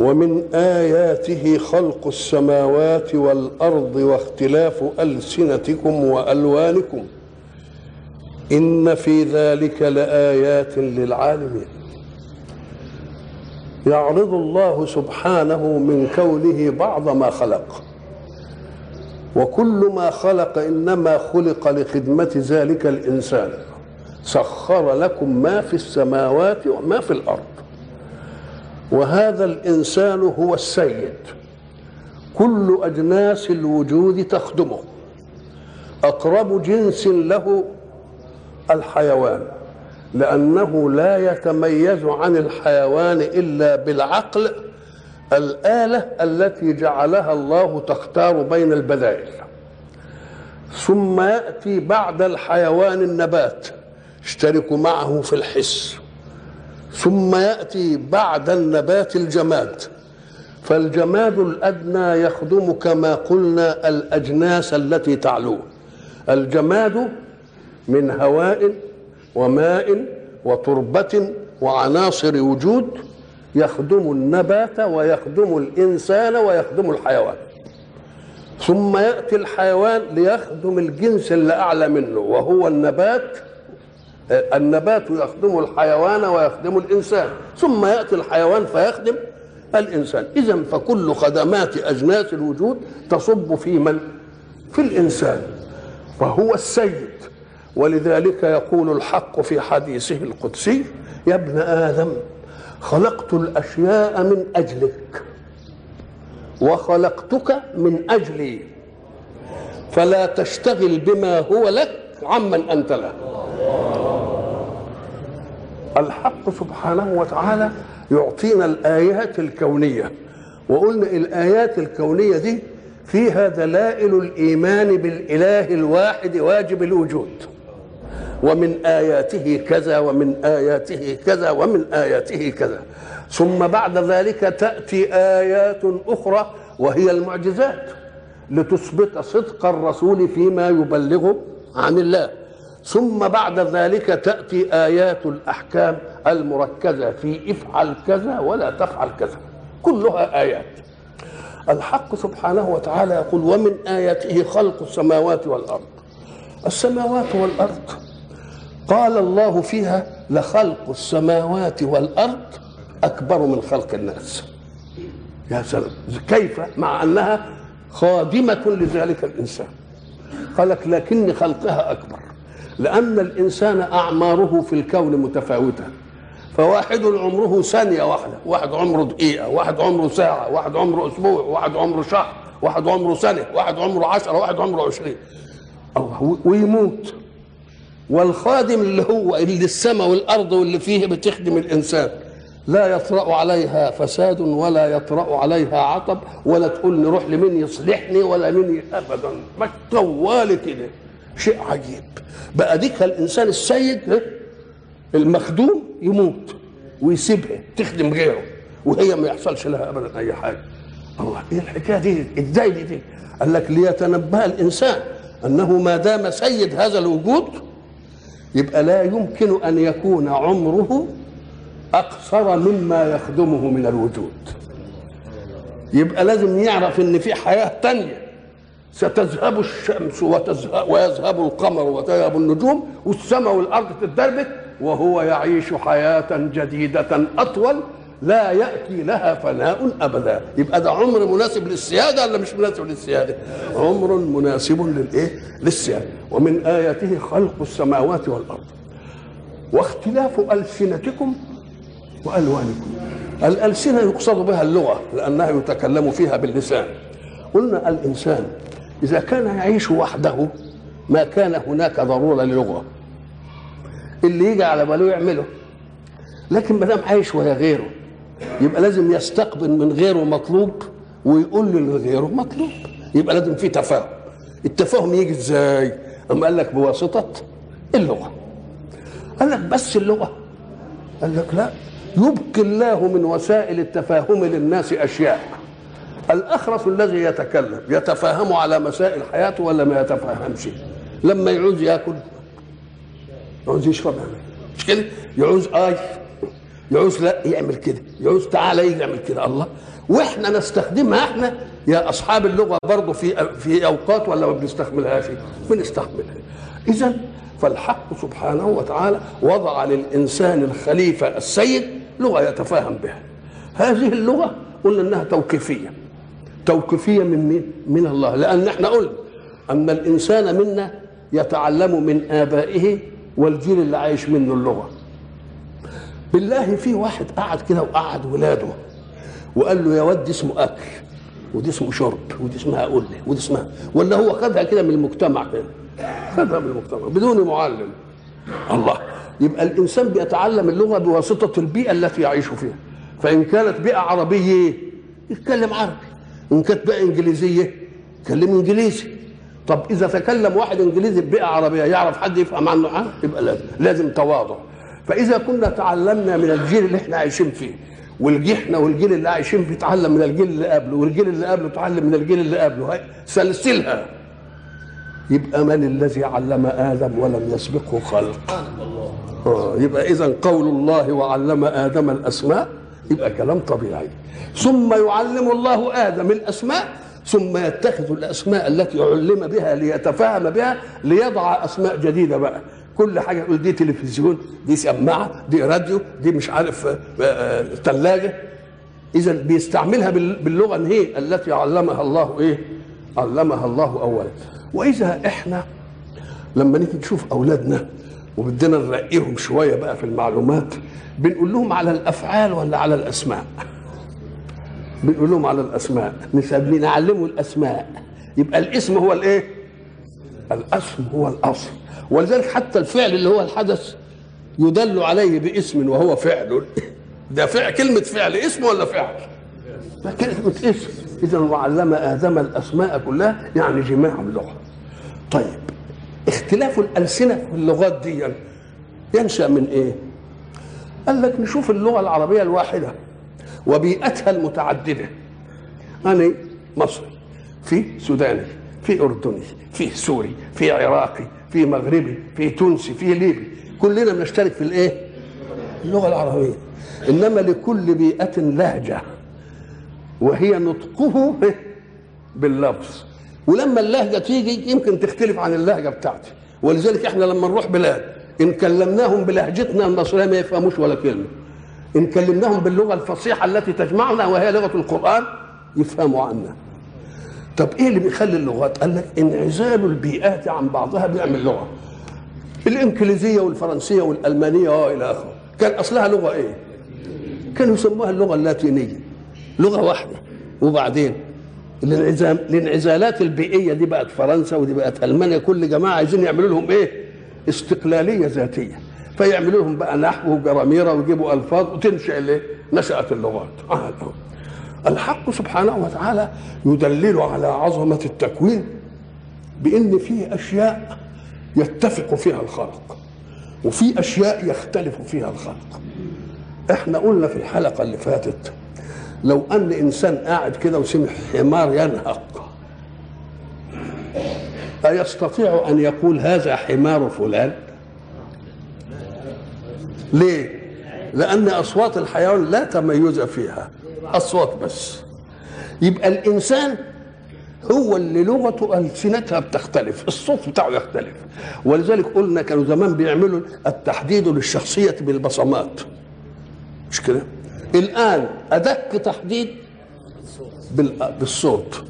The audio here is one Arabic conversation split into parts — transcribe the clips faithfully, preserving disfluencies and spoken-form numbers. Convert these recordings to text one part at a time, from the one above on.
ومن آياته خلق السماوات والأرض واختلاف ألسنتكم وألوانكم إن في ذلك لآيات للعالمين. يعرض الله سبحانه من كونه بعض ما خلق، وكل ما خلق إنما خلق لخدمة ذلك الإنسان. سخر لكم ما في السماوات وما في الأرض، وهذا الإنسان هو السيد، كل أجناس الوجود تخدمه. أقرب جنس له الحيوان، لأنه لا يتميز عن الحيوان إلا بالعقل، الآلة التي جعلها الله تختار بين البدائل. ثم يأتي بعد الحيوان النبات، اشتركوا معه في الحس. ثم يأتي بعد النبات الجماد، فالجماد الأدنى يخدم كما قلنا الأجناس التي تعلوه. الجماد من هواء وماء وتربة وعناصر وجود يخدم النبات ويخدم الإنسان ويخدم الحيوان. ثم يأتي الحيوان ليخدم الجنس اللي أعلى منه وهو النبات، النبات يخدم الحيوان ويخدم الإنسان. ثم يأتي الحيوان فيخدم الإنسان. إذن فكل خدمات أجناس الوجود تصب في من؟ في الإنسان، وهو السيد. ولذلك يقول الحق في حديثه القدسي: يا ابن آدم خلقت الأشياء من أجلك وخلقتك من أجلي، فلا تشتغل بما هو لك عمن أنت له. الحق سبحانه وتعالى يعطينا الآيات الكونية، وقلنا الآيات الكونية دي فيها دلائل الإيمان بالإله الواحد واجب الوجود، ومن آياته كذا ومن آياته كذا ومن آياته كذا. ثم بعد ذلك تأتي آيات أخرى وهي المعجزات لتثبت صدق الرسول فيما يبلغه عن الله. ثم بعد ذلك تأتي آيات الأحكام المركزة في افعل كذا ولا تفعل كذا، كلها آيات. الحق سبحانه وتعالى يقول: ومن آياته خلق السماوات والأرض. السماوات والأرض قال الله فيها: لخلق السماوات والأرض أكبر من خلق الناس. يا سلام، كيف مع أنها خادمة لذلك الإنسان؟ قال لك لكن خلقها أكبر، لأن الإنسان أعماره في الكون متفاوتة. فواحد عمره ثانية واحدة، واحد عمره دقيقة، واحد عمره ساعة، واحد عمره أسبوع، واحد عمره شهر، واحد عمره سنة، واحد عمره عشرة، واحد عمره عشرين، ويموت. والخادم اللي هو اللي السماء والأرض واللي فيه بتخدم الإنسان لا يطرأ عليها فساد ولا يطرأ عليها عطب، ولا تقول نروح لمن يصلحني ولا مني أبدا، ما طوالي كده. شيء عجيب بقى. ديك الإنسان السيد المخدوم يموت ويسيبها تخدم غيره، وهي ما يحصلش لها أبدا أي حاجة. الله، إيه الحكاية دي؟ إزاي دي, دي؟ قال لك ليتنبه الإنسان أنه ما دام سيد هذا الوجود يبقى لا يمكن أن يكون عمره أقصر مما يخدمه من الوجود. يبقى لازم يعرف أن في حياة تانية، ستذهب الشمس ويذهب القمر وتذهب النجوم والسماء والأرض تتدربك، وهو يعيش حياة جديدة أطول لا يأتي لها فناء أبدا. يبقى ده عمر مناسب للسيادة ولا مش مناسب للسيادة؟ عمر مناسب للإيه؟ للسيادة. ومن آياته خلق السماوات والأرض واختلاف ألسنتكم وألوانكم. الألسنة يقصد بها اللغة، لأنها يتكلم فيها باللسان. قلنا الإنسان إذا كان يعيش وحده ما كان هناك ضرورة للغة، اللي يجي على باله يعمله. لكن ما دام عايش ويا غيره يبقى لازم يستقبل من غيره مطلوب ويقول له اللي غيره مطلوب، يبقى لازم في تفاهم. التفاهم يجي ازاي؟ أم قال لك بواسطة اللغة. قال لك بس اللغة؟ قال لك لا، يبقي الله من وسائل التفاهم للناس أشياء. الأخرس الذي يتكلم يتفاهم على مسائل حياته ولا ما يتفاهمش؟ لما يعوز ياكل، يعوز يشرب، مش كده؟ يعوز اي يعوز لا يعمل كده، يعوز تعالى يعمل كده. الله، واحنا نستخدمها احنا يا اصحاب اللغه برضه في في اوقات ولا ما بنستخدمهاش؟ بنستخدمها. اذا فالحق سبحانه وتعالى وضع للانسان الخليفه السيد لغه يتفاهم بها. هذه اللغه قلنا انها توقيفيه. توقيفيه من مين؟ من الله، لان احنا قلنا اما الانسان منا يتعلم من ابائه والجيل اللي عايش منه اللغه. بالله في واحد قعد كده وقعد ولاده وقال له يا ود اسمه اكل ودي اسمه شرب ودي اسمها قله ودي اسمها، ولا هو خدها كده من المجتمع كده؟ خدها من المجتمع بدون معلم. الله، يبقى الانسان بيتعلم اللغه بواسطه البيئه التي يعيش فيها. فان كانت بيئه عربيه يتكلم عربي، ان كانت بيئه انجليزيه يتكلم انجليزي. طب اذا تكلم واحد انجليزي ببيئه عربيه يعرف حد يفهم عنه عنه؟ يبقى لازم لازم تواضع. فاذا كنا تعلمنا من الجيل اللي احنا عايشين فيه، والجيحنا والجيل اللي عايشين فيه تعلم من الجيل اللي قبله، والجيل اللي قبله تعلم من الجيل اللي قبله، سلسلها. يبقى من الذي علم ادم ولم يسبقه خلق؟ اه، يبقى اذا قول الله وعلم ادم الاسماء يبقى كلام طبيعي. ثم يعلم الله ادم الاسماء، ثم يتخذ الاسماء التي علم بها ليتفاهم بها، ليضع اسماء جديده بقى. كل حاجه يقول دي تلفزيون، دي سماعه، دي راديو، دي مش عارف ثلاجه. اذا بيستعملها باللغه هي التي علمها الله ايه؟ علمها الله اولا. واذا احنا لما نيجي نشوف اولادنا وبدنا نرقيهم شويه بقى في المعلومات، بنقول لهم على الافعال ولا على الاسماء؟ بنقول لهم على الاسماء. نعلمه الاسماء، يبقى الاسم هو الايه؟ الاسم هو الاصل. ولذلك حتى الفعل اللي هو الحدث يدل عليه باسم وهو فعل. ده فعل، كلمه فعل اسم ولا فعل؟ ده كلمه اسم. اذا وعلم ادم الاسماء كلها، يعني جماع اللغه. طيب اختلاف الالسنه في اللغات دي ينشا من ايه؟ قال لك نشوف اللغه العربيه الواحده وبيئتها المتعدده. انا مصري، في سوداني، في اردني، في سوري، في عراقي، في مغربي، في تونسي، في ليبي، كلنا بنشترك في الايه؟ اللغه العربيه. انما لكل بيئه لهجه وهي نطقه باللفظ، ولما اللهجه تيجي يمكن تختلف عن اللهجه بتاعتي. ولذلك احنا لما نروح بلاد ان كلمناهم بلهجتنا المصريه ما يفهموش ولا كلمه، إن كلمناهم باللغة الفصيحة التي تجمعنا وهي لغة القرآن يفهموا عنا. طب إيه اللي بيخلي اللغات؟ قال لك انعزال البيئات عن بعضها بيعمل لغة. الإنجليزية والفرنسية والألمانية وإلى آخره، كان أصلها لغة إيه؟ كانوا يسموها اللغة اللاتينية، لغة واحدة. وبعدين الانعزالات البيئية دي بقت فرنسا ودي بقت ألمانيا، كل جماعة عايزين يعملوا لهم إيه؟ استقلالية ذاتية. فيعملوا لهم بقى نحو وجراميره ويجيبوا الفاظ وتنشا الايه؟ نشات اللغات. آه. الحق سبحانه وتعالى يدلل على عظمه التكوين بان فيه اشياء يتفق فيها الخلق وفي اشياء يختلف فيها الخلق. احنا قلنا في الحلقه اللي فاتت لو ان انسان قاعد كده وسمع حمار ينهق، ايستطيع ان يقول هذا حمار فلان؟ ليه؟ لأن أصوات الحيوان لا تميز فيها، أصوات بس. يبقى الإنسان هو اللي لغته ألسنتها بتختلف، الصوت بتاعه يختلف. ولذلك قلنا كانوا زمان بيعملوا التحديد للشخصية بالبصمات، مش كده؟ الآن أدق تحديد بالصوت.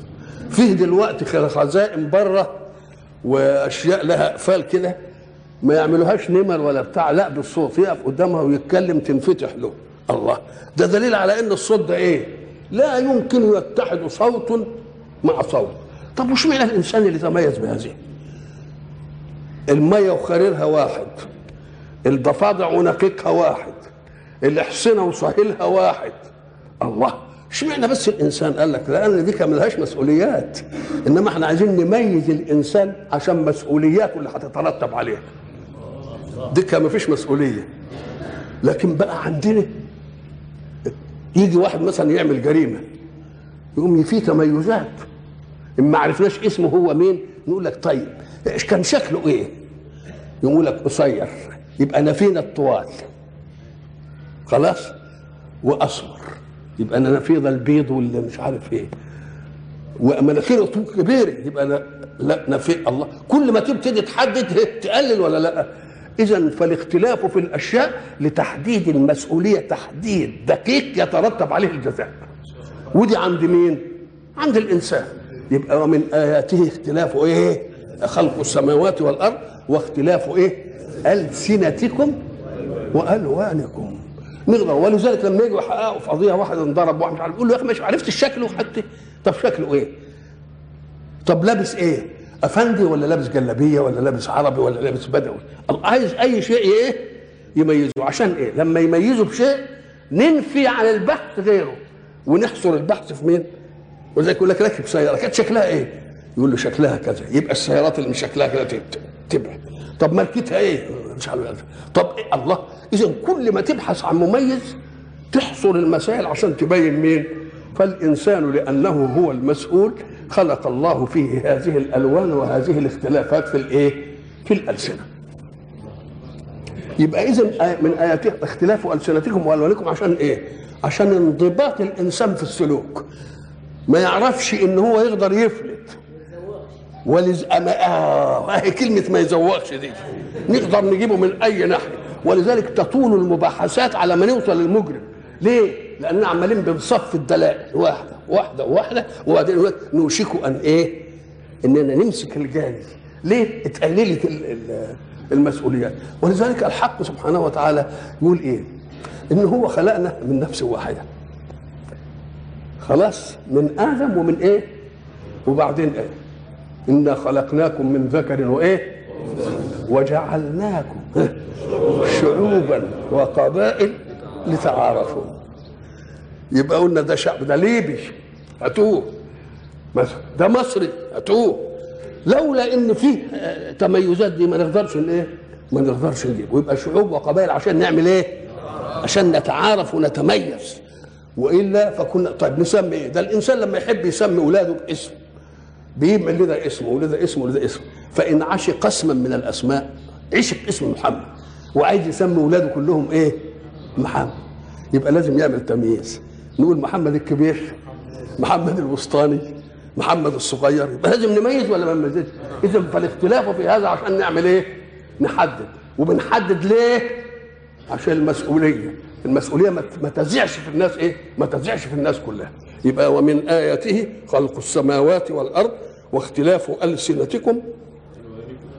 فيه دلوقتي خزائن بره وأشياء لها أقفال كده ما يعملوهاش نمر ولا بتاع، لا بالصوت، يقف قدامها ويتكلم تنفتح له. الله، ده دليل على ان الصوت ده ايه؟ لا يمكن يتحد صوت مع صوت. طب وش معنى الانسان اللي تميز بهذه؟ الميه وخريرها واحد، الضفادع ونقيقها واحد، الاحصنه وصهيلها واحد. الله، اشمعنى بس الانسان؟ قال لك لان دي كان ملهاش مسؤوليات، انما احنا عايزين نميز الانسان عشان مسؤولياته اللي هتترتب عليها. دي كان مفيش مسؤوليه. لكن بقى عندنا يجي واحد مثلا يعمل جريمه يقوم فيه تميزات، ان ما عرفناش اسمه هو مين نقول لك طيب ايش كان شكله ايه؟ يقول لك قصير يبقى نفينا الطوال خلاص، واسمر يبقى انا نفيضه البيض واللي مش عارف ايه، ومناخيره طول كبيره يبقى انا لا نفي الله. كل ما تبتدي تحدد تقلل ولا لا. اذا فالاختلاف في الاشياء لتحديد المسؤوليه تحديد دقيق يترتب عليه الجزاء. ودي عند مين؟ عند الانسان. يبقى ومن اياته اختلافه ايه؟ خلق السماوات والارض واختلاف ايه؟ السنتكم والوانكم. نقدر ولذلك لما يجوا يحققوا في قضيه واحد انضرب واحد مش عارف يقول له يا اخي مش عرفت الشكل وحتى طب شكله ايه؟ طب لابس ايه؟ افندي ولا لابس جلابيه ولا لابس عربي ولا لابس بدوي؟ عايز اي شيء ايه؟ يميزه. عشان ايه؟ لما يميزه بشيء ننفي عن البحث غيره ونحصر البحث في مين؟ ولذلك يقول لك راكب سياره كانت شكلها ايه؟ يقول له شكلها كذا، يبقى السيارات اللي مش شكلها كذا تبعد. طب ماركتها ايه؟ مش عارف. طب إيه؟ الله. اذا كل ما تبحث عن مميز تحصر المسائل عشان تبين مين؟ فالانسان لانه هو المسؤول خلق الله فيه هذه الالوان وهذه الاختلافات في الايه؟ في الالسنه. يبقى اذا من اياته اختلاف السنتكم والوانكم عشان ايه؟ عشان انضباط الانسان في السلوك. ما يعرفش ان هو يقدر يفلت ولز اه هي كلمه ما يزوقش دي نقدر نجيبه من اي ناحيه، ولذلك تطول المباحثات على ما نوصل للمجرم. ليه؟ لان عمالين بنصف الدلائل واحده واحده واحده وبعدين نوشك ان ايه؟ اننا نمسك الجاني. ليه؟ اتقللت المسؤوليات. ولذلك الحق سبحانه وتعالى يقول ايه؟ ان هو خلقنا من نفس واحده خلاص، من ادم ومن ايه؟ وبعدين ايه؟ إنا خلقناكم من ذكر وإيه؟ وجعلناكم شعوبا وقبائل لتعارفوا. يبقى قلنا ده شعب، ده ليبي هاتوه، ده مصري هاتوه. لولا إن فيه تميزات دي ما نقدرش الإيه؟ ما نقدرش نجيبه. ويبقى شعوب وقبائل عشان نعمل إيه؟ عشان نتعارف ونتميز، وإلا فكنا طيب نسمي إيه؟ ده الإنسان لما يحب يسمي أولاده باسم بيعمل لذا اسمه ولذا اسمه ولذا اسمه، فإن عشق قسما من الأسماء عشق اسم محمد وعايز يسمي ولاده كلهم إيه؟ محمد. يبقى لازم يعمل تمييز، نقول محمد الكبير، محمد الوسطاني، محمد الصغير. يبقى لازم نميز ولا ما نميزش؟ إذا فالاختلاف في هذا عشان نعمل إيه؟ نحدد. وبنحدد ليه؟ عشان المسؤولية، المسؤولية ما تزيعش في الناس إيه؟ ما تزيعش في الناس كلها. يبقى ومن آياته خلق السماوات والأرض واختلاف ألسنتكم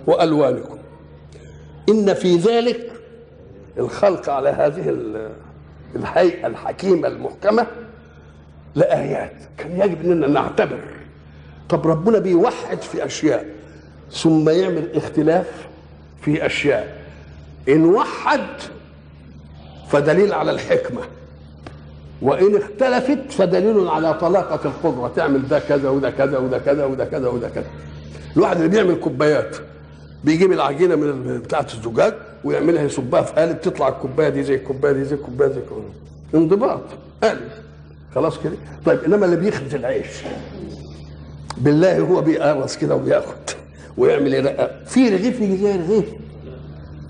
وألوانكم إن في ذلك الخلق على هذه الهيئة الحكيمة المحكمة لآيات. كان يجب أننا نعتبر طب ربنا بيوحد في أشياء ثم يعمل اختلاف في أشياء. إن وحد فدليل على الحكمة، وإن اختلفت فدليل على طلاقة القدرة. تعمل ده كذا وده كذا وده كذا وده كذا وده كذا. الواحد اللي بيعمل كوبايات بيجيب العجينة من بتاعة الزجاج ويعملها يصبها في قالب تطلع الكوباية دي زي الكوباية دي زي الكوباية زي الكوباية. انضباط قالب خلاص كده. طيب إنما اللي بيخبز العيش بالله هو بيقرص كده وبياخد ويعمل إيه؟ في رغيف يجي زي رغيف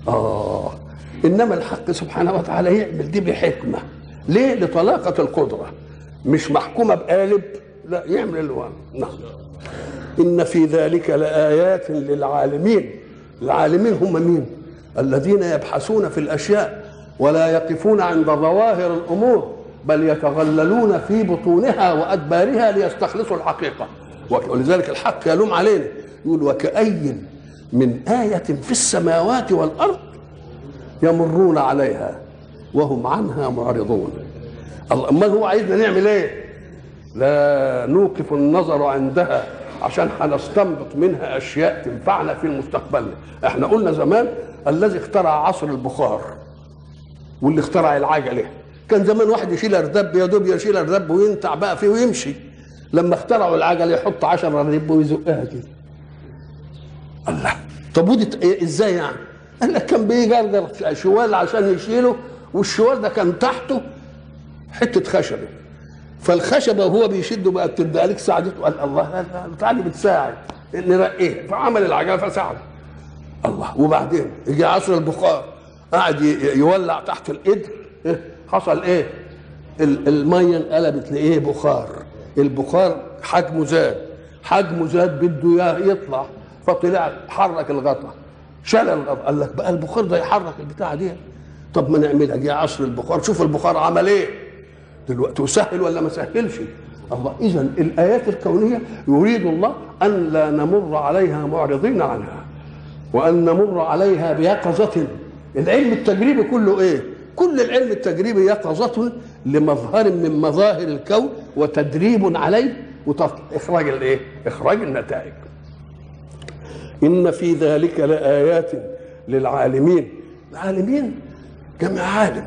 آه. إنما الحق سبحانه وتعالى يعمل دي بحكمة. ليه؟ لطلاقة القدرة، مش محكومة بقالب، لا يعمل الوان. نعم. إن في ذلك لآيات للعالمين. العالمين هم مين؟ الذين يبحثون في الأشياء ولا يقفون عند ظواهر الأمور بل يتغللون في بطونها وأدبارها ليستخلصوا الحقيقة. ولذلك الحق يلوم علينا يقول وكأي من آية في السماوات والأرض يمرون عليها وهم عنها معرضون. أما هو عايزنا نعمل ايه؟ لا نوقف النظر عندها عشان هنستنبط منها اشياء تنفعنا في المستقبل. احنا قلنا زمان الذي اخترع عصر البخار واللي اخترع العجله كان زمان واحد يشيل ارداب يا دوب يشيل ارداب وينتع بقى فيه ويمشي. لما اخترعوا العجله يحط عشرة ارداب ويزقها كده. الله، طب ودي ازاي يعني؟ قال لك كان بيجرجر شوال عشان يشيله، والشوال ده كان تحته حته خشبه، فالخشبه وهو بيشده بقى بتبقى لك ساعدته. قال الله تعالي بتساعد نرقيها، فعمل العجله فساعده. الله، وبعدين يجي عصر البخار قاعد يولع تحت القدر، حصل ايه؟ الميه انقلبت لايه؟ بخار. البخار حجمه زاد، حجمه زاد بده يطلع، فطلع حرك الغطا، شال الغطا. قال لك بقى البخار ده يحرك البتاعه دي، طب ما نعملها. جه عصر البخار، شوف البخار عمل ايه دلوقتي، وسهل ولا ما سهلش؟ الله، اذا الايات الكونيه يريد الله ان لا نمر عليها معرضين عنها، وان نمر عليها بيقظه. العلم التجريبي كله ايه؟ كل العلم التجريبي يقظه لمظهر من مظاهر الكون، وتدريب عليه، واخراج الايه؟ اخراج النتائج. ان في ذلك لآيات للعالمين. العالمين جمع عالم،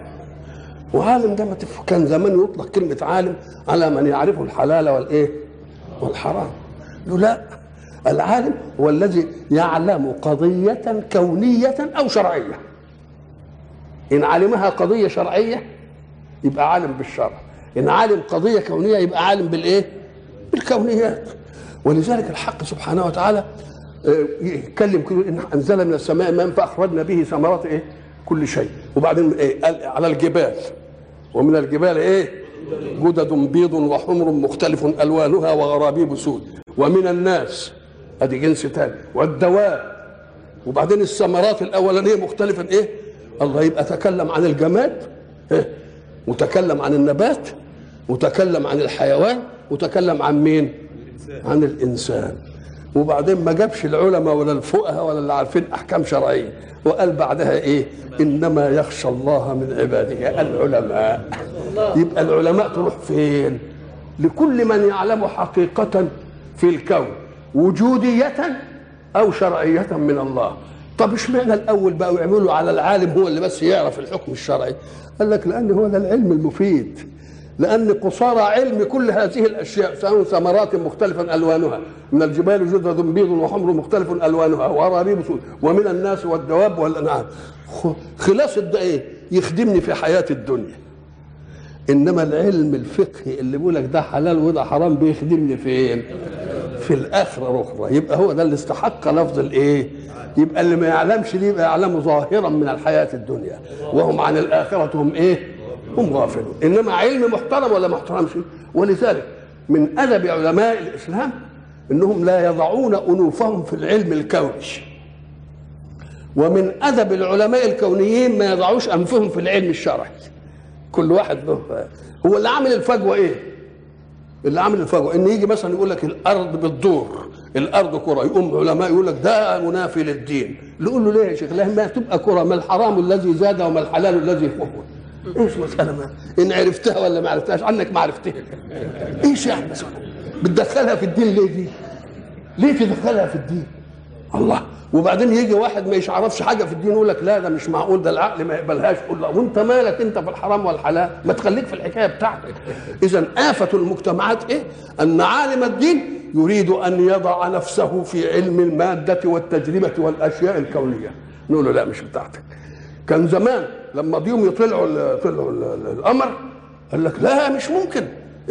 وعالم ده كان زمان يطلق كلمه عالم على من يعرفه الحلال والايه؟ والحرام. لا، العالم هو الذي يعلم قضيه كونيه او شرعيه. ان علمها قضيه شرعيه يبقى عالم بالشرع، ان علم قضيه كونيه يبقى عالم بالايه؟ بالكونيات. ولذلك الحق سبحانه وتعالى يتكلم كده، ان انزل من السماء ماء فاخرجنا به ثمرات ايه؟ كل شيء. وبعدين ايه؟ على الجبال، ومن الجبال ايه؟ جدد بيض وحمر مختلف الوانها وغرابيب سود، ومن الناس، ادي جنس ثاني، والدواب. وبعدين الثمرات الاولانيه مختلفا ايه؟ الله، يبقى تكلم عن الجماد، ايه؟ وتكلم عن النبات، وتكلم عن الحيوان، وتكلم عن مين؟ عن الانسان. وبعدين ما جابش العلماء ولا الفقهاء ولا اللي عارفين احكام شرعيه، وقال بعدها ايه؟ انما يخشى الله من عباده العلماء. يبقى العلماء تروح فين؟ لكل من يعلم حقيقه في الكون، وجوديه او شرعيه من الله. طب اشمعنى الاول بقى يعملوا على العالم هو اللي بس يعرف الحكم الشرعي؟ قال لك لان هو ده العلم المفيد، لأن قصارى علم كل هذه الأشياء، ثمرات مختلفا ألوانها، من الجبال جدد بيض وحمر مختلف ألوانها وغرابيب سود، ومن الناس والدواب والأنعام، خلاصة ده إيه؟ يخدمني في حياة الدنيا. إنما العلم الفقهي اللي بيقولك ده حلال وده حرام بيخدمني فين؟ في الآخرة أخرى. يبقى هو ده اللي استحق لفظ الإيه؟ يبقى اللي ما يعلمش دي يبقى يعلمه ظاهرا من الحياة الدنيا، وهم عن الآخرة هم إيه؟ هم غافلون. انما علم محترم ولا محترمش. ولذلك من ادب علماء الاسلام انهم لا يضعون انوفهم في العلم الكوني، ومن ادب العلماء الكونيين ما يضعوش انفهم في العلم الشرعي. كل واحد له. هو اللي عامل الفجوه ايه؟ اللي عامل الفجوه ان يجي مثلا يقول لك الارض بتدور، الارض كره، يقوم علماء يقول لك ده منافي للدين. نقول له ليه يا شيخ؟ لا، ما تبقى كره، ما الحرام الذي زاد وما الحلال الذي هو. ايش مسألة ما؟ ان عرفتها ولا ما عرفتهاش؟ عنك ما عرفتها. ايش يعني مسألة؟ بتدخلها في الدين ليه دي؟ ليه تدخلها في الدين؟ الله. وبعدين يجي واحد ما يعرفش حاجة في الدين يقول لك لا ده مش معقول، ده العقل ما يقبلهاش. قول له وانت مالك انت في الحرام والحلال؟ ما تخليك في الحكاية بتاعتك. إذا آفة المجتمعات ايه؟ أن عالم الدين يريد أن يضع نفسه في علم المادة والتجربة والأشياء الكونية. نقول له لا مش بتاعتك. كان زمان لما ضيوم يطلعوا طلعوا القمر قال لك لا مش ممكن،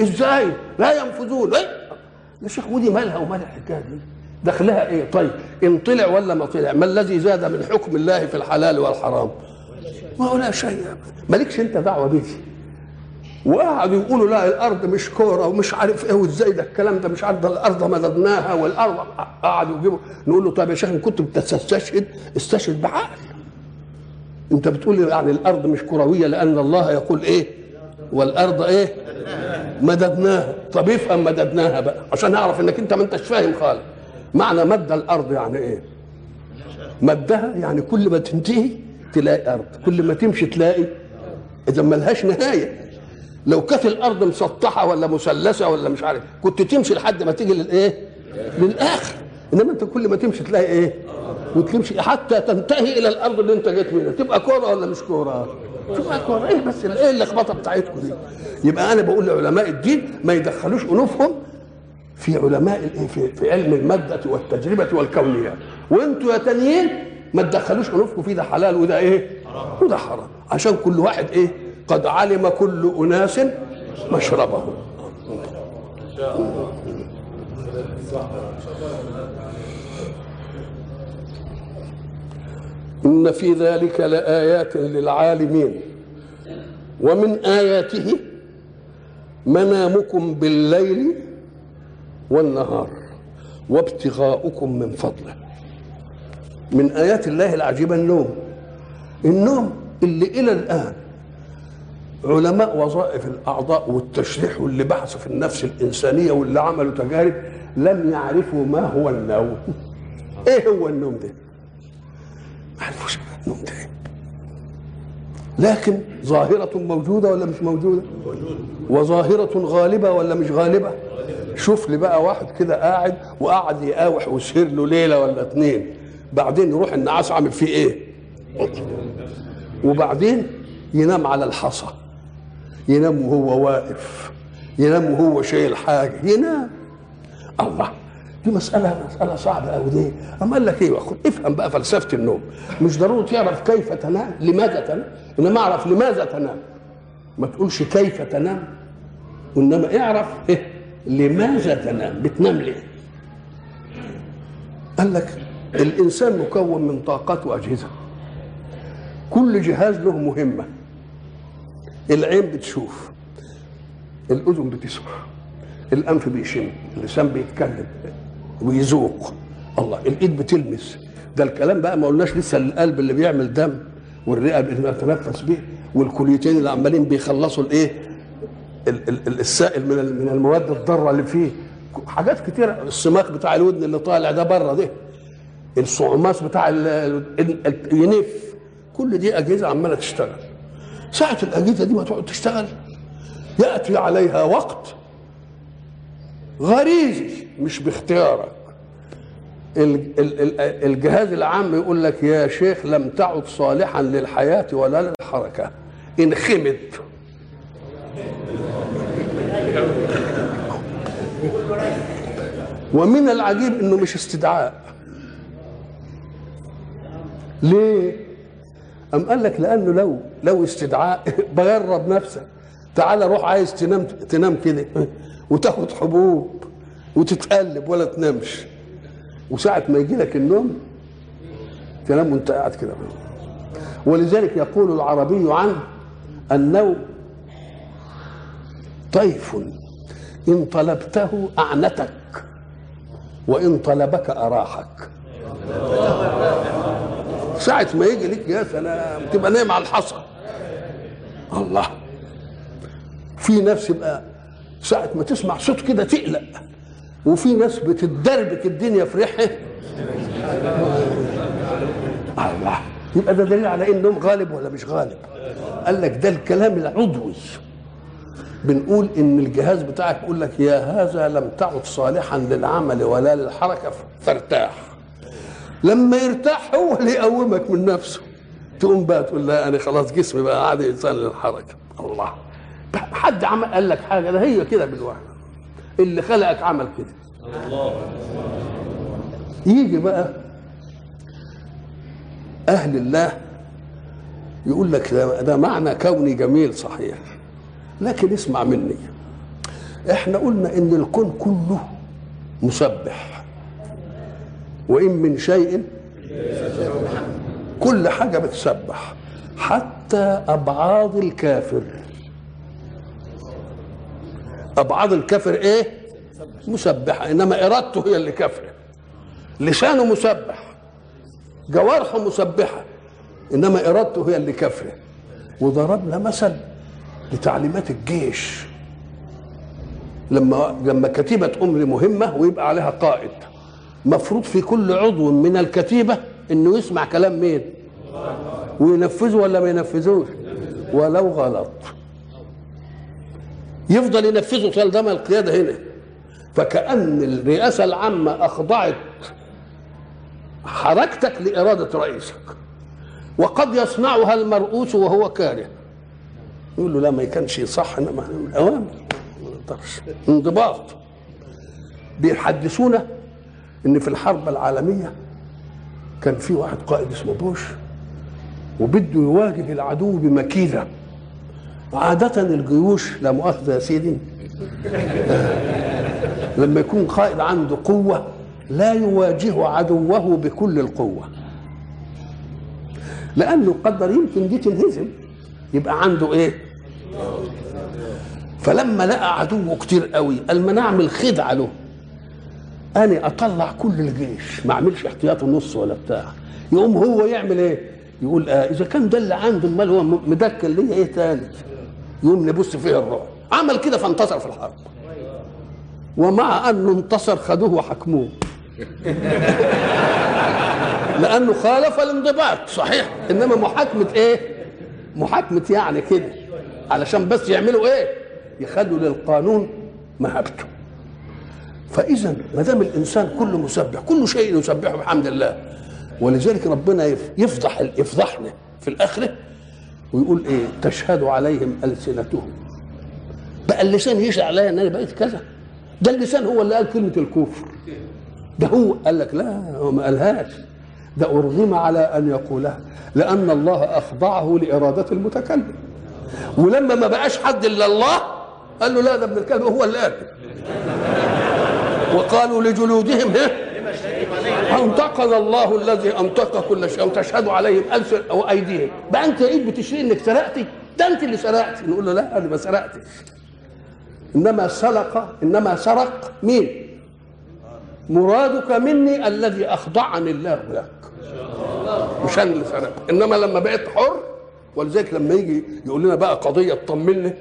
ازاي لا ينفذون؟ ايه يا شيخ، ودي مالها ومال الحكايه دي؟ دخلها ايه؟ طيب ان طلع ولا ما طلع، ما الذي زاد من حكم الله في الحلال والحرام؟ ولا شيء، مالكش انت دعوه بيه. وقعدوا يقولوا لا الارض مش كوره ومش عارف ايه وازاي ده الكلام ده، مش عارف ده الارض مددناها والارض. قعدوا يجيبوا، نقول له طب يا شيخ ان كنت بتستشهد استشهد بعقل. انت بتقول يعني الارض مش كرويه لان الله يقول ايه؟ والارض ايه؟ مددناها. طب افهم مددناها بقى عشان اعرف انك انت ما انتش فاهم خالص. معنى مد الارض يعني ايه؟ مدها يعني كل ما تنتهي تلاقي ارض، كل ما تمشي تلاقي، اذا ملهاش نهايه. لو كانت الارض مسطحه ولا مثلثه ولا مش عارف كنت تمشي لحد ما تيجي للايه؟ للاخر. انما انت كل ما تمشي تلاقي ايه؟ وتمشي حتى تنتهي الى الارض اللي انت جيت منها. تبقى كوره ولا مش كوره؟ شوف أكبر إيه بس إيه اللخبطة بتاعتكم دي؟ يبقى أنا بقول لعلماء الدين ما يدخلوش أنوفهم في علماء في علم المادة والتجربة والكونية، وأنتوا يا تانيين ما تدخلوش أنوفكم في ده حلال وده إيه؟ وده حرام، عشان كل واحد إيه؟ قد علم كل أناس مشربهم. إن في ذلك لآيات للعالمين، ومن آياته منامكم بالليل والنهار وابتغاؤكم من فضله. من آيات الله العجيبة النوم، النوم اللي إلى الآن علماء وظائف الأعضاء والتشريح واللي بحثوا في النفس الإنسانية واللي عملوا تجارب لم يعرفوا ما هو النوم. إيه هو النوم ده؟ ما عرفوش النوم ده إيه؟ لكن ظاهرة موجودة ولا مش موجودة؟ وظاهرة غالبة ولا مش غالبة؟ شوف لي بقى واحد كده قاعد وقاعد يقاوح ويسهر له ليلة ولا اتنين، بعدين يروح النعاس عامل فيه إيه؟ وبعدين ينام على الحصى، ينام وهو واقف، ينام وهو شايل حاجه، ينام. الله، دي مساله مساله صعبه قوي دي. اما قال لك ايه؟ افهم بقى فلسفه النوم. مش ضروري تعرف كيف تنام، لماذا تنام، انما اعرف لماذا تنام. ما تقولش كيف تنام، وانما اعرف ايه لماذا تنام، بتنام ليه. قال لك الانسان مكون من طاقات واجهزه، كل جهاز له مهمه. العين بتشوف، الاذن بتسمع، الانف بيشم، اللسان بيتكلم ويذوق، الله، الايد بتلمس. ده الكلام بقى ما قلناش لسه القلب اللي بيعمل دم، والرئه اللي بتتنفس بيه، والكليتين اللي عمالين بيخلصوا الايه السائل من من المواد الضاره اللي فيه، حاجات كتيره. الصماخ بتاع الودن اللي طالع ده بره ده، الصعماص بتاع الينف، كل دي أجهزة عمالة تشتغل. ساعة الأجهزة دي ما تقعد تشتغل يأتي عليها وقت غريزي مش باختيارك. الجهاز العام يقول لك يا شيخ لم تعد صالحا للحياة ولا للحركة، انخمد. ومن العجيب إنه مش استدعاء. ليه؟ أم قال لك لأنه لو لو استدعاء بغرب نفسك. تعال روح عايز تنام تنام كده وتاخد حبوب وتتقلب ولا تنامش، وساعة ما يجي لك النوم تنام وانت قاعد كده. ولذلك يقول العربي عنه النوم طيف إن طلبته أعنتك وإن طلبك أراحك. ساعة ما يجي لك يا سلام تبقى نايم على الحصى. الله، في ناس يبقى ساعة ما تسمع صوت كده تقلق، وفي ناس بتدربك الدنيا في ريحه. الله، يبقى ده دليل على انهم غالب ولا مش غالب. قال لك ده الكلام العضوي. بنقول ان الجهاز بتاعك يقول لك يا هذا لم تعد صالحا للعمل ولا للحركه فارتاح. لما يرتاح هو اللي يقومك من نفسه، تقوم بقى تقول لا انا خلاص جسمي بقى عادي انسان للحركه. الله، حد عمل قال لك حاجه؟ ده هي كده بالواحد اللي خلقك عمل كده. الله، يجي بقى اهل الله يقول لك ده معنى كوني جميل صحيح، لكن اسمع مني. احنا قلنا ان الكون كله مسبح، وإن من شيء، كل حاجة بتسبح حتى أبعاض الكافر. أبعاض الكافر إيه؟ مسبحة، إنما إرادته هي اللي كافرة. لسانه مسبح، جوارحه مسبحة، إنما إرادته هي اللي كافرة. وضربنا مثل لتعليمات الجيش، لما لما كتيبة أمر مهمة ويبقى عليها قائد، مفروض في كل عضو من الكتيبة انه يسمع كلام مين وينفذه ولا ما ينفذوش، ولو غلط يفضل ينفذه طالما القيادة هنا. فكأن الرئاسة العامة أخضعت حركتك لإرادة رئيسك، وقد يصنعها المرؤوس وهو كاره. يقول له لا ما كانش صح، انما اوامر انضباط. بيحدثونا ان في الحرب العالميه كان في واحد قائد اسمه بوش وبده يواجه العدو بمكيده. عاده الجيوش لا مؤاخذه يا سيدي لما يكون قائد عنده قوه لا يواجه عدوه بكل القوه، لانه قدر يمكن دي تنهزم، يبقى عنده ايه؟ فلما لقى عدوه كتير قوي قال ما نعمل خدعه له، انا اطلع كل الجيش ما اعملش احتياط نص ولا بتاع. يقوم هو يعمل ايه؟ يقول اه اذا كان ده اللي عنده امال هو مدكن ليه ايه تاني؟ يقوم نبص فيه الرعب. عمل كده فانتصر في الحرب، ومع انه انتصر خدوه وحكموه لانه خالف الانضباط صحيح، انما محاكمه ايه؟ محاكمه يعني كده علشان بس يعملوا ايه؟ يخلوا للقانون مهابته. فاذا ما دام الانسان كله مسبح، كل شيء يسبحه بحمد الله، ولذلك ربنا يفضح يفضحنا في الاخره ويقول ايه؟ تشهد عليهم السنتهم. بقى اللسان يشهد عليا ان انا بقيت كذا. ده اللسان هو اللي قال كلمه الكفر، ده هو قال لك لا هو ما قالهاش، ده أرغم على أن يقولها لأن الله أخضعه لإرادة المتكلم. ولما ما بقاش حد إلا الله قال له لا ده ابن الكلب هو اللي قال. وقالوا لجلودهم أنطقنا الله الذي أنطق كل شيء وتشهد عليهم ألسن أو أيديهم. بقى أنت إيه بتشري إنك سرقتي؟ ده أنت اللي سرقتي. نقول له لا أنا ما سرقتش، إنما سرق إنما سرق مين؟ مرادك مني الذي أخضعني الله لك، مش أنا اللي سرقت. إنما لما بقيت حر، ولذلك لما يجي يقول لنا بقى قضية اطمني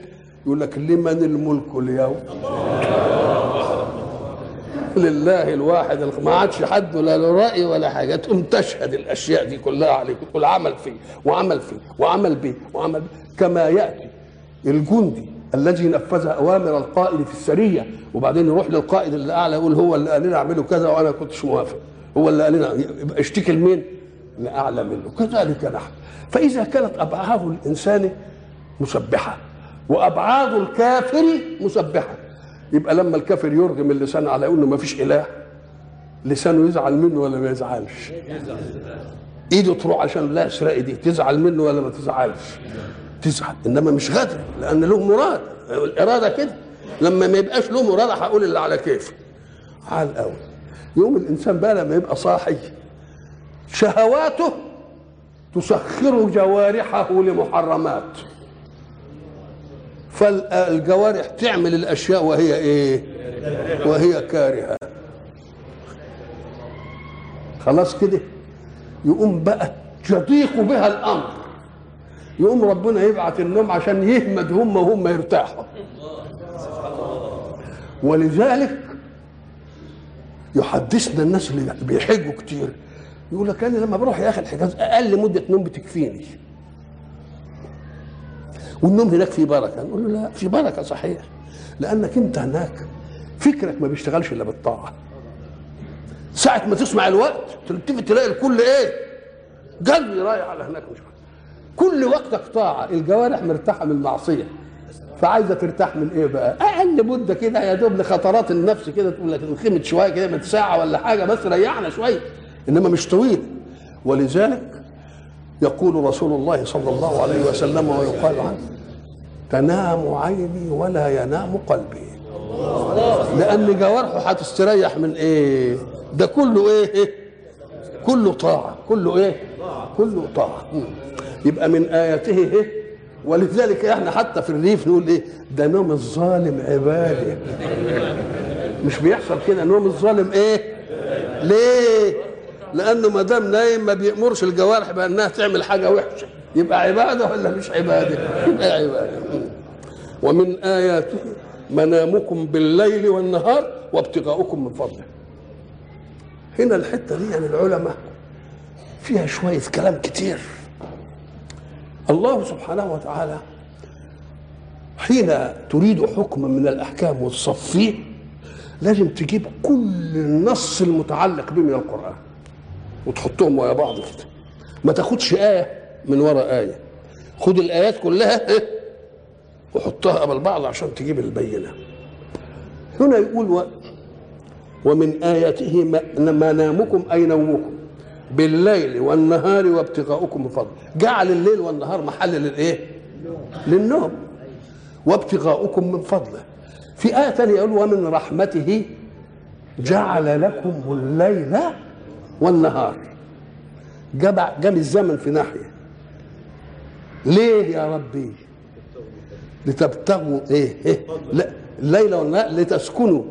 يقول لك لمن الملك اليوم لله الواحد. ما عادش حد ولا له رأي ولا حاجة، تقوم تشهد الأشياء دي كلها عليك وتقول عمل فيه وعمل فيه وعمل به وعمل به. كما يأتي الجندي الذي نفذ اوامر القائد في السريه وبعدين يروح للقائد اللي اعلى يقول هو اللي قال لنا اعمله كذا وانا كنتش موافق، هو اللي قال لنا، يبقى اشتكي لمين؟ لاعلى منه. كذلك نحن. فاذا كانت ابعاد الانسان مسبحه وابعاد الكافر مسبحه، يبقى لما الكافر يرغم اللسان على انه ما فيش اله، لسانه يزعل منه ولا ما يزعلش؟ ايده تروح عشان لا اسرائي دي، تزعل منه ولا ما تزعلش؟ تزعل، انما مش غدر لان له مراد. الاراده كده لما ما يبقاش له مراد هقول اللي على كيفي على الاول. يوم الانسان بقى لما يبقى صاحي شهواته تسخر جوارحه لمحرمات، فالجوارح تعمل الاشياء وهي ايه؟ وهي كارهه. خلاص كده يقوم بقى يضيق بها الامر، يقوم ربنا يبعت النوم عشان يهمد هم وهم يرتاحوا. ولذلك يحدثنا الناس اللي بيحجوا كتير يقول لك انا لما بروح يا اخي الحجاز اقل مده نوم بتكفيني، والنوم هناك فيه بركه. نقول له لا في بركه صحيح، لانك انت هناك فكرك ما بيشتغلش الا بالطاعه. ساعه ما تسمع الوقت تلتفت تلاقي الكل ايه؟ قلبي رايح على هناك، مش كل وقتك طاعه. الجوارح مرتاحه من المعصيه، فعايزه ترتاح من ايه بقى؟ اقل مده كده يا دوب لخطرات النفس كده تقول لك نخمت شويه كده من ساعه ولا حاجه بس ريحنا شويه، انما مش طويل. ولذلك يقول رسول الله صلى الله عليه وسلم ويقال عنه تنام عيني ولا ينام قلبي، لان جوارحه هتستريح من ايه؟ ده كله ايه؟ كله طاعه، كله ايه؟ كله طاعه. يبقى من آياته إيه؟ ولذلك احنا حتى في الريف نقول ايه؟ ده نوم الظالم عبادي. مش بيحصل كده نوم الظالم ايه؟ ليه؟ لأنه ما دام نايم ما بيأمرش الجوارح بأنها تعمل حاجة وحشة، يبقى عبادة ولا مش عبادة؟ يبقى عبادة. ومن آياته منامكم بالليل والنهار وابتغاؤكم من فضله. هنا الحتة دي يعني العلماء فيها شوية كلام كتير. الله سبحانه وتعالى حين تريد حكما من الأحكام وتصفيه لازم تجيب كل النص المتعلق به من القرآن وتحطهم ويا بعض كده، ما تاخدش آية من وراء آية. خد الآيات كلها وحطها قبل بعض عشان تجيب البينة. هنا يقول ومن آياته منامكم أي نومكم بالليل والنهار وابتغاؤكم من فضله. جعل الليل والنهار محل للإيه؟ للنوم. وابتغاؤكم من فضله. في آية ثانية يقول ومن رحمته جعل لكم الليل والنهار. جاب الزمن في ناحية. ليه يا ربي؟ لتبتغوا ايه, إيه؟ لا الليل والنهار لتسكنوا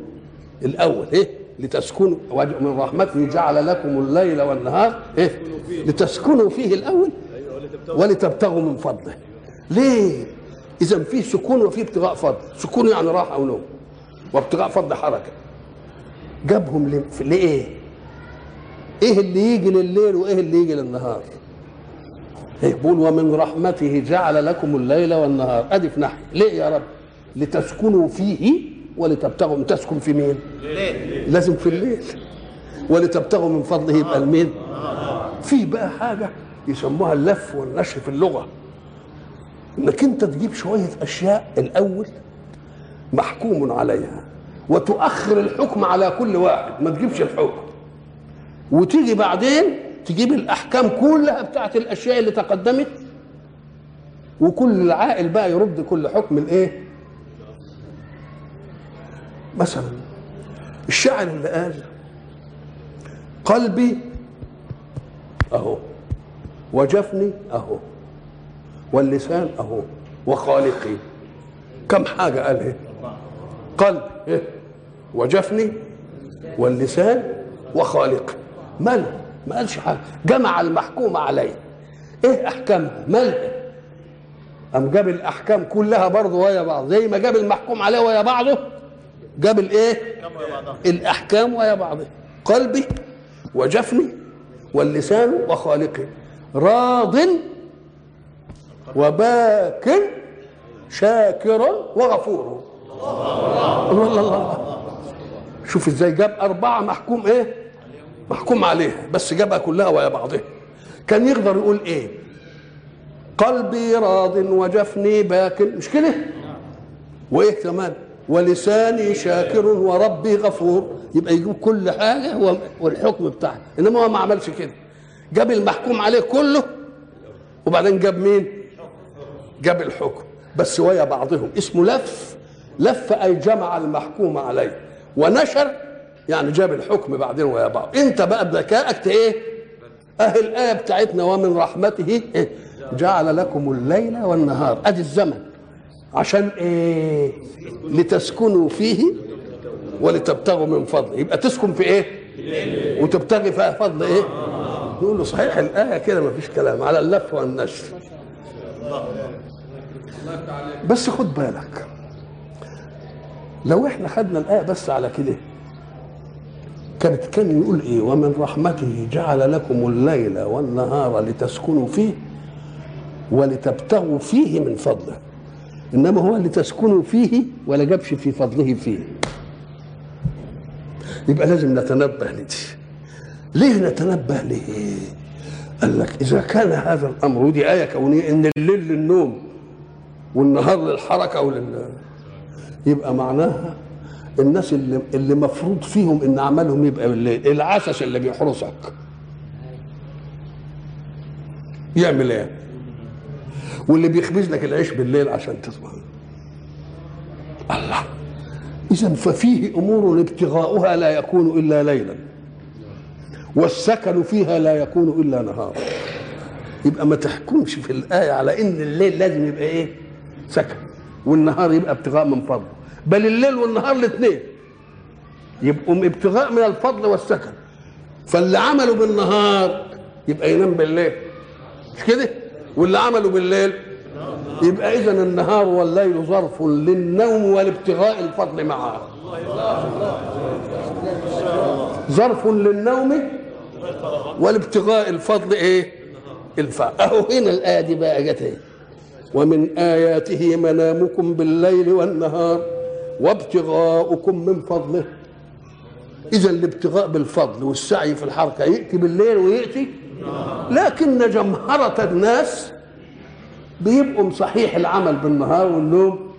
الاول ايه لتسكنوا من رحمته جعل لكم الليل والنهار ايه لتسكنوا فيه الاول ولتبتغوا من فضله. ليه؟ اذا فيه سكون وفيه ابتغاء فضل. سكون يعني راحه ونوم، وابتغاء فضل حركه. جابهم لايه؟ ايه اللي يجي لليل وايه اللي يجي للنهار؟ يقول ومن رحمته جعل لكم الليل والنهار. ادي في ناحيه. ليه يا رب؟ لتسكنوا فيه ولتبتغوا. تسكن في مين؟ الليل. لازم في الليل. ولتبتغوا من فضله يبقى المين؟ في بقى حاجه يسموها اللف والنشر في اللغه، انك انت تجيب شويه اشياء الاول محكوم عليها وتؤخر الحكم على كل واحد، ما تجيبش الحكم وتيجي بعدين تجيب الأحكام كلها بتاعت الأشياء اللي تقدمت، وكل العاقل بقى يرد كل حكم الإيه؟ مثلا الشاعر اللي قال قلبي أهو وجفني أهو واللسان أهو وخالقي. كم حاجة قال إيه؟ قلبي إيه؟ وجفني واللسان وخالقي. ماله؟ ما قالش حاجه. جمع المحكوم عليه. ايه احكامها؟ مالها؟ قام جاب الاحكام كلها برضه ويا بعض. زي ما جاب المحكوم عليه ويا بعضه جاب الايه؟ الاحكام ويا بعضه. قلبي وجفني واللسان وخالقي. راض وباك شاكر وغفور. الله الله الله. شوف ازاي جاب اربعه محكوم ايه؟ محكوم عليها، بس جابها كلها ويا بعضها. كان يقدر يقول ايه؟ قلبي راض وجفني باكٍ، مش كده؟ وايه كمان؟ ولساني شاكر وربي غفور. يبقى يجيب كل حاجه والحكم بتاعها. انما هو ما عملش كده، جاب المحكوم عليه كله وبعدين جاب مين؟ جاب الحكم بس ويا بعضهم. اسمه لف. لف اي جمع المحكوم عليه. ونشر يعني جاب الحكم بعدين ويا بعض. انت بقى بذكائك ايه؟ اهي الايه بتاعتنا ومن رحمته إيه؟ جعل لكم الليل والنهار. ادي الزمن عشان ايه؟ لتسكنوا فيه ولتبتغوا من فضله. يبقى تسكن في ايه؟ وتبتغي فيها فضل ايه؟ نقول له صحيح الايه كده ما فيش كلام على اللف والنشر. بس خد بالك لو احنا خدنا الايه بس على كده كانت كان يقول ايه؟ ومن رحمته جعل لكم الليل والنهار لتسكنوا فيه ولتبتغوا فيه من فضله. انما هو لتسكنوا فيه ولا جابش في فضله فيه. يبقى لازم نتنبه لدي. ليه نتنبه ليه؟ قال لك اذا كان هذا الامر، ودي ايه كونيه ان الليل للنوم والنهار للحركه ولل، يبقى معناها الناس اللي اللي مفروض فيهم ان عملهم يبقى بالليل. العسس اللي بيحرسك يعمل ايه؟ واللي بيخبز لك العيش بالليل عشان تصبح. الله. اذا ففيه امور ابتغاؤها لا يكون الا ليلا، والسكن فيها لا يكون الا نهارا. يبقى ما تحكمش في الايه على ان الليل لازم يبقى ايه؟ سكن، والنهار يبقى ابتغاء من فضله. بل الليل والنهار الاثنين يبقوا ابتغاء من الفضل والسكن. فاللي عمله بالنهار يبقى ينام بالليل، مش كده؟ واللي عمله بالليل يبقى اذا النهار والليل ظرف للنوم والابتغاء الفضل معاه. ظرف للنوم والابتغاء الفضل ايه؟ الفعل. اهو هنا الايه دي بقى جت ايه؟ ومن اياته منامكم بالليل والنهار وابتغاؤكم من فضله. إذا الابتغاء بالفضل والسعي في الحركة يأتي بالليل ويأتي لكن جمهرة الناس بيبقوا صحيح العمل بالنهار والنوم،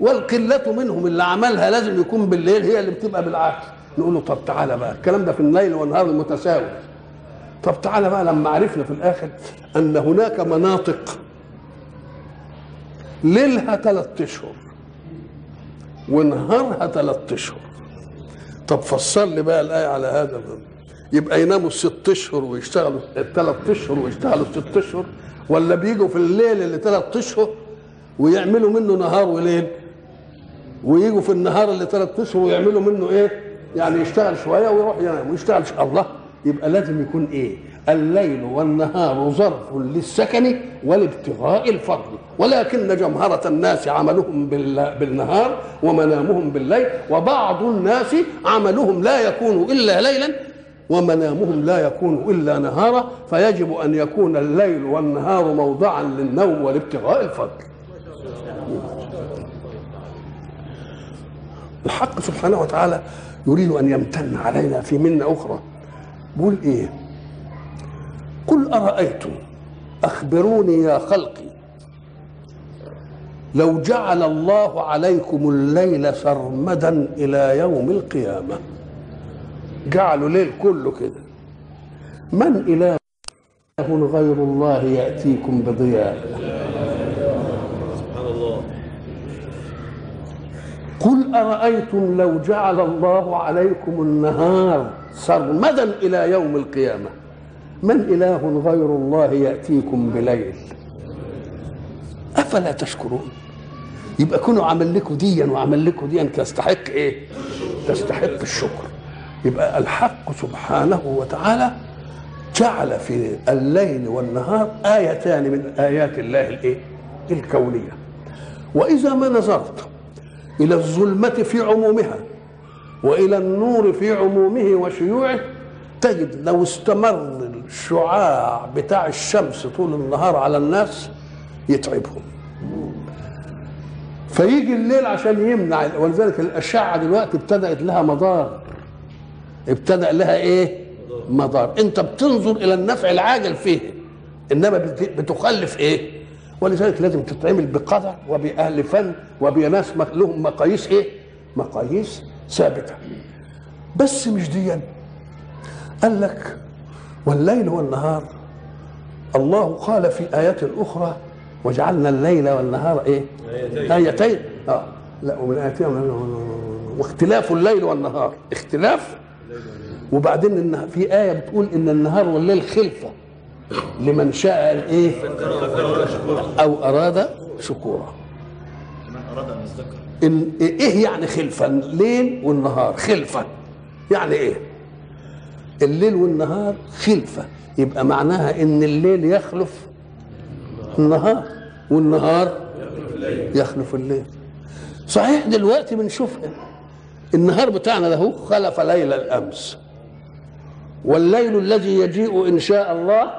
والقلة منهم اللي عملها لازم يكون بالليل هي اللي بتبقى بالعكس. نقول له طب تعالى بقى، الكلام ده في الليل والنهار المتساوي، طب تعالى بقى لما عرفنا في الآخر أن هناك مناطق ليلها ثلاث أشهر ونهارها ثلاث أشهر، طب فصل لي بقى الآية على هذا، يبقى يناموا الست أشهر ويشتغلوا الثلاث أشهر ويشتغلوا الست أشهر، ولا بيجوا في الليل اللي ثلاث أشهر ويعملوا منه نهار وليل، ويجوا في النهار اللي ثلاث أشهر ويعملوا منه إيه؟ يعني يشتغل شوية ويروح ينام ويشتغل شوية. الله، يبقى لازم يكون إيه؟ الليل والنهار ظرف للسكن والابتغاء الفضل، ولكن جمهرة الناس عملهم بالنهار ومنامهم بالليل، وبعض الناس عملهم لا يكون إلا ليلا ومنامهم لا يكون إلا نهارا، فيجب أن يكون الليل والنهار موضعا للنوم والابتغاء الفضل. الحق سبحانه وتعالى يريد أن يمتن علينا في منة أخرى، بقول إيه؟ قل أرأيتم أخبروني يا خلقي لو جعل الله عليكم الليل سرمدا إلى يوم القيامة، جعلوا ليل كله كده، من إله غير الله يأتيكم بضياء؟ قل أرأيتم لو جعل الله عليكم النهار سرمدا إلى يوم القيامة، من إله غير الله يأتيكم بليل، أفلا تشكرون؟ يبقى كونوا عمل لكم ديا وعمل لكم ديا تستحق إيه؟ تستحق الشكر. يبقى الحق سبحانه وتعالى جعل في الليل والنهار آيتان من آيات الله الإيه؟ الكونية. وإذا ما نظرت إلى الظلمة في عمومها وإلى النور في عمومه وشيوعه، تجد لو استمر الشعاع بتاع الشمس طول النهار على الناس يتعبهم، فيجي الليل عشان يمنع. ولذلك الأشعة دلوقتي ابتدأت لها مضار، ابتدأ لها إيه؟ مضار. أنت بتنظر إلى النفع العاجل فيه، إنما بتخلف إيه؟ ولذلك لازم تتعمل بقدر وبأهل فن وبناس لهم مقاييس إيه؟ مقاييس ثابتة. بس مش ديا، قال لك والليل والنهار. الله قال في آيات أخرى وجعلنا الليل والنهار إيه؟ آيتين. آيتين. آه. لا، ومن آياتنا واختلاف الليل والنهار، اختلاف. وبعدين إن في آية بتقول إن النهار والليل خلفة لمن شاء الإيه؟ أو أراد شكورا. إن إيه يعني خلفة؟ الليل والنهار خلفة، يعني إيه؟ الليل والنهار خلفة، يبقى معناها إن الليل يخلف النهار والنهار يخلف الليل. صحيح دلوقتي بنشوف النهار بتاعنا ده خلف ليل الأمس، والليل الذي يجيء إن شاء الله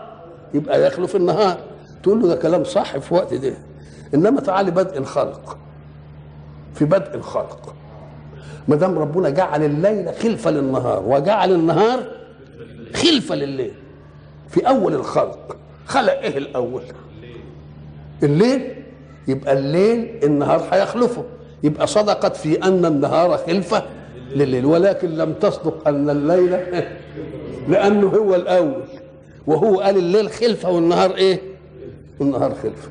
يبقى يخلف النهار. تقول له ده كلام صح في وقت ده، إنما تعالي بدء الخلق، في بدء الخلق ما دام ربنا جعل الليل خلفة للنهار وجعل النهار خلفة لليل، في أول الخلق خلق إيه الأول؟ الليل. يبقى الليل النهار هيخلفه، يبقى صدقت في أن النهار خلفة لليل، ولكن لم تصدق أن الليل، لأنه هو الأول، وهو قال الليل خلفة والنهار إيه؟ والنهار خلفة.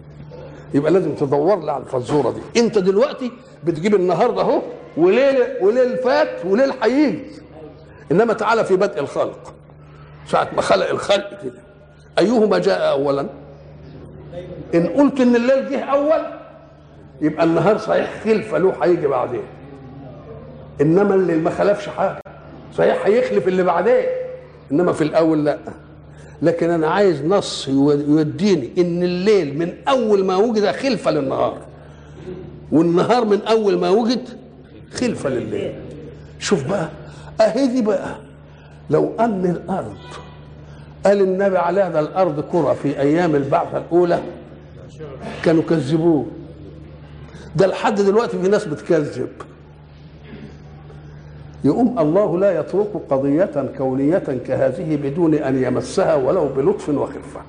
يبقى لازم تدور لي على الفزورة دي. أنت دلوقتي بتجيب النهار ده أهو وليل وليل فات وليل هيجي، إنما تعالى في بدء الخلق ساعة ما خلق الخلق كده، أيهما جاء أولا؟ إن قلت إن الليل جه أول يبقى النهار صحيح خلفة له هيجي بعدين، إنما اللي ما خلفش حاجة صحيح هيخلف اللي بعدين، إنما في الأول لأ. لكن أنا عايز نص يوديني إن الليل من أول ما وجد خلفة للنهار، والنهار من أول ما وجد خلفة لليل. شوف بقى أهي دي بقى، لو أن الأرض، قال النبي عليها ده الأرض كرة في أيام البعثة الأولى، كانوا كذبوه. ده لحد دلوقتي في ناس بتكذب، يقوم الله لا يترك قضية كونية كهذه بدون أن يمسها ولو بلطف وخفة،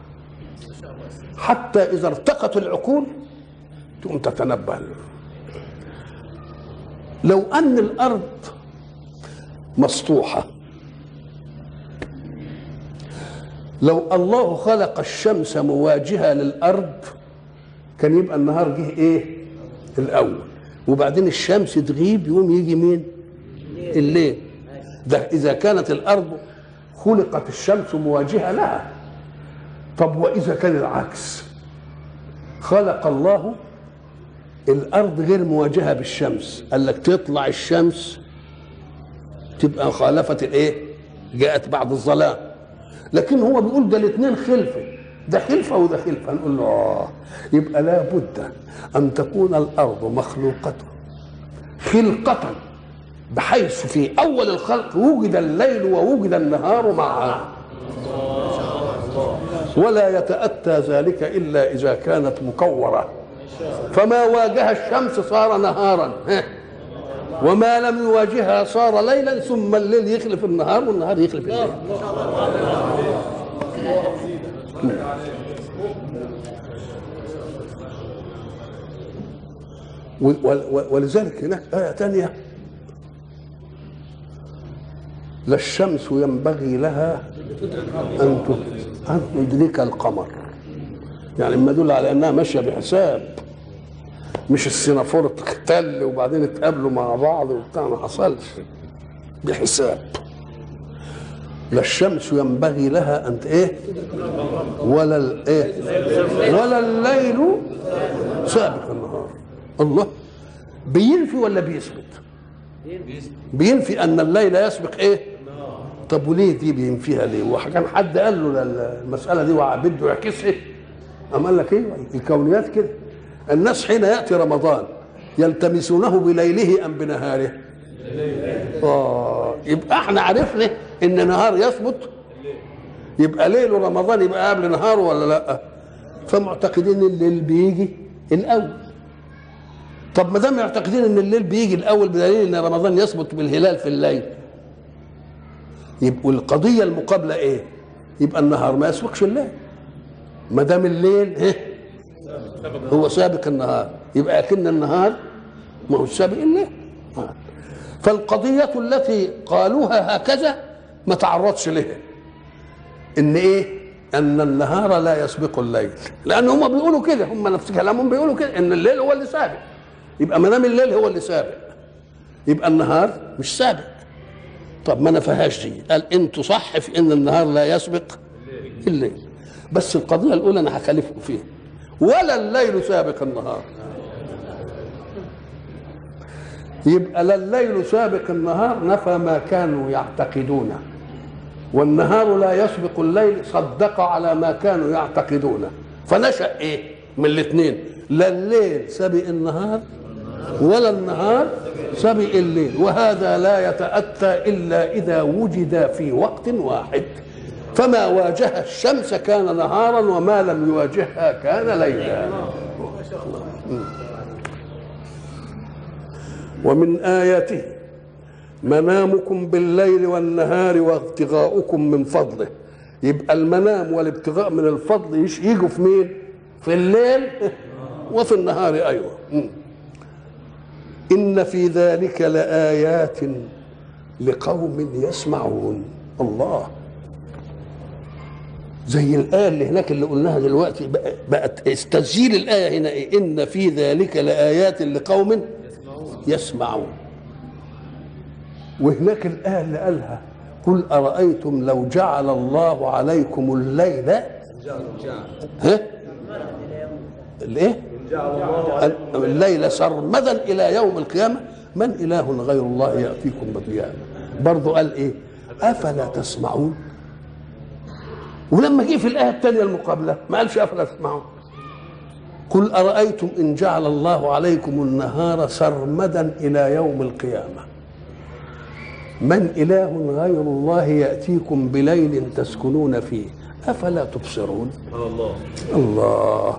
حتى إذا ارتقت العقول تقوم تتنبه. لو أن الأرض مسطوحة، لو الله خلق الشمس مواجهة للأرض كان يبقى النهار جه إيه الأول، وبعدين الشمس تغيب يوم يجي مين الليل. ده إذا كانت الأرض خلقت الشمس مواجهة لها. طب وإذا كان العكس، خلق الله الأرض غير مواجهة بالشمس، قال لك تطلع الشمس تبقى خالفت الإيه، جاءت بعد الظلام، لكن هو بيقول ده الاثنين خلفه، ده خلفه وده خلفه. نقول له آه، يبقى لا بد أن تكون الأرض مخلوقة خلقة بحيث في أول الخلق وجد الليل ووجد النهار معا، ولا يتأتى ذلك إلا إذا كانت مكورة، فما واجه الشمس صار نهارا، وما لم يواجهها صار ليلا، ثم الليل يخلف النهار والنهار يخلف الليل. ولذلك هناك آية تانية، لا الشمس ينبغي لها أن أن تدرك القمر، يعني ما يدل على أنها ماشية بحساب، مش السنافور تختل وبعدين اتقابلوا مع بعض وبتاع، ما حصلش، بحساب. لا الشمس ينبغي لها أن إيه ولا الإيه ولا الليل سابق النهار. الله بينفي ولا بيثبت؟ بينفي أن الليل يسبق إيه. طب وليه دي بينفيها ليه؟ وكان حد قال له المسألة دي وبده يعكسها، قام قال لك ايه؟ الكونيات كده، الناس حين يأتي رمضان يلتمسونه بليله أم بنهاره؟ آه، يبقى احنا عرفنا إن نهار يثبت، يبقى ليله رمضان يبقى قبل نهاره ولا لأ؟ فمعتقدين إن الليل بيجي الأول. طب ما دام معتقدين إن الليل بيجي الأول بدليل إن رمضان يثبت بالهلال في الليل، يبقى القضية المقابلة إيه؟ يبقى النهار ما يسبقش الليل، ما دام الليل إيه؟ هو سابق النهار، يبقى أكن النهار ما هو سابق الليل. فالقضية التي قالوها هكذا ما تعرضش لها، إن إيه؟ أن النهار لا يسبق الليل، لأن هم بيقولوا كده، هم نفس كلامهم بيقولوا كده، إن الليل هو اللي سابق، يبقى ما دام الليل هو اللي سابق يبقى النهار مش سابق. طب ما نفهاش دي، قال انتوا صح في ان النهار لا يسبق الليل، بس القضيه الاولى انا هخالفكم فيها، ولا الليل سابق النهار. يبقى لا الليل سابق النهار نفى ما كانوا يعتقدونه، والنهار لا يسبق الليل صدق على ما كانوا يعتقدونه، فنشأ ايه من الاثنين؟ لا الليل سابق النهار ولا النهار سبق الليل، وهذا لا يتأتى إلا إذا وجد في وقت واحد، فما واجه الشمس كان نهارا وما لم يواجهها كان ليلا. ومن آياته منامكم بالليل والنهار وابتغاؤكم من فضله. يبقى المنام والابتغاء من الفضل يجوا في مين؟ في الليل وفي النهار. أيوة، إن في ذلك لآيات لقوم يسمعون. الله، زي الآية اللي هناك اللي قلناها دلوقتي، بقت تسجيل الآية هنا إيه؟ إن في ذلك لآيات لقوم يسمعون. وهناك الآية اللي قالها قل أرأيتم لو جعل الله عليكم الليل ها؟ الإيه؟ الليل سرمدا إلى يوم القيامة من إله غير الله يأتيكم بضياء. برضه قال إيه؟ أفلا تسمعون. ولما جه في الآية الثانية المقابلة ما قالش أفلا تسمعون، قل أرأيتم إن جعل الله عليكم النهار سرمدا إلى يوم القيامة من إله غير الله يأتيكم بليل تسكنون فيه أفلا تبصرون. الله الله،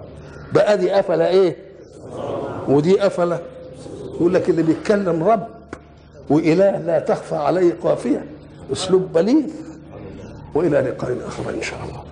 بقى دي أفلا إيه ودي أفلا. يقول لك اللي بيتكلم رب وإله لا تخفى عليه خافية، أسلوب بليغ. وإلى لقاء آخر إن شاء الله.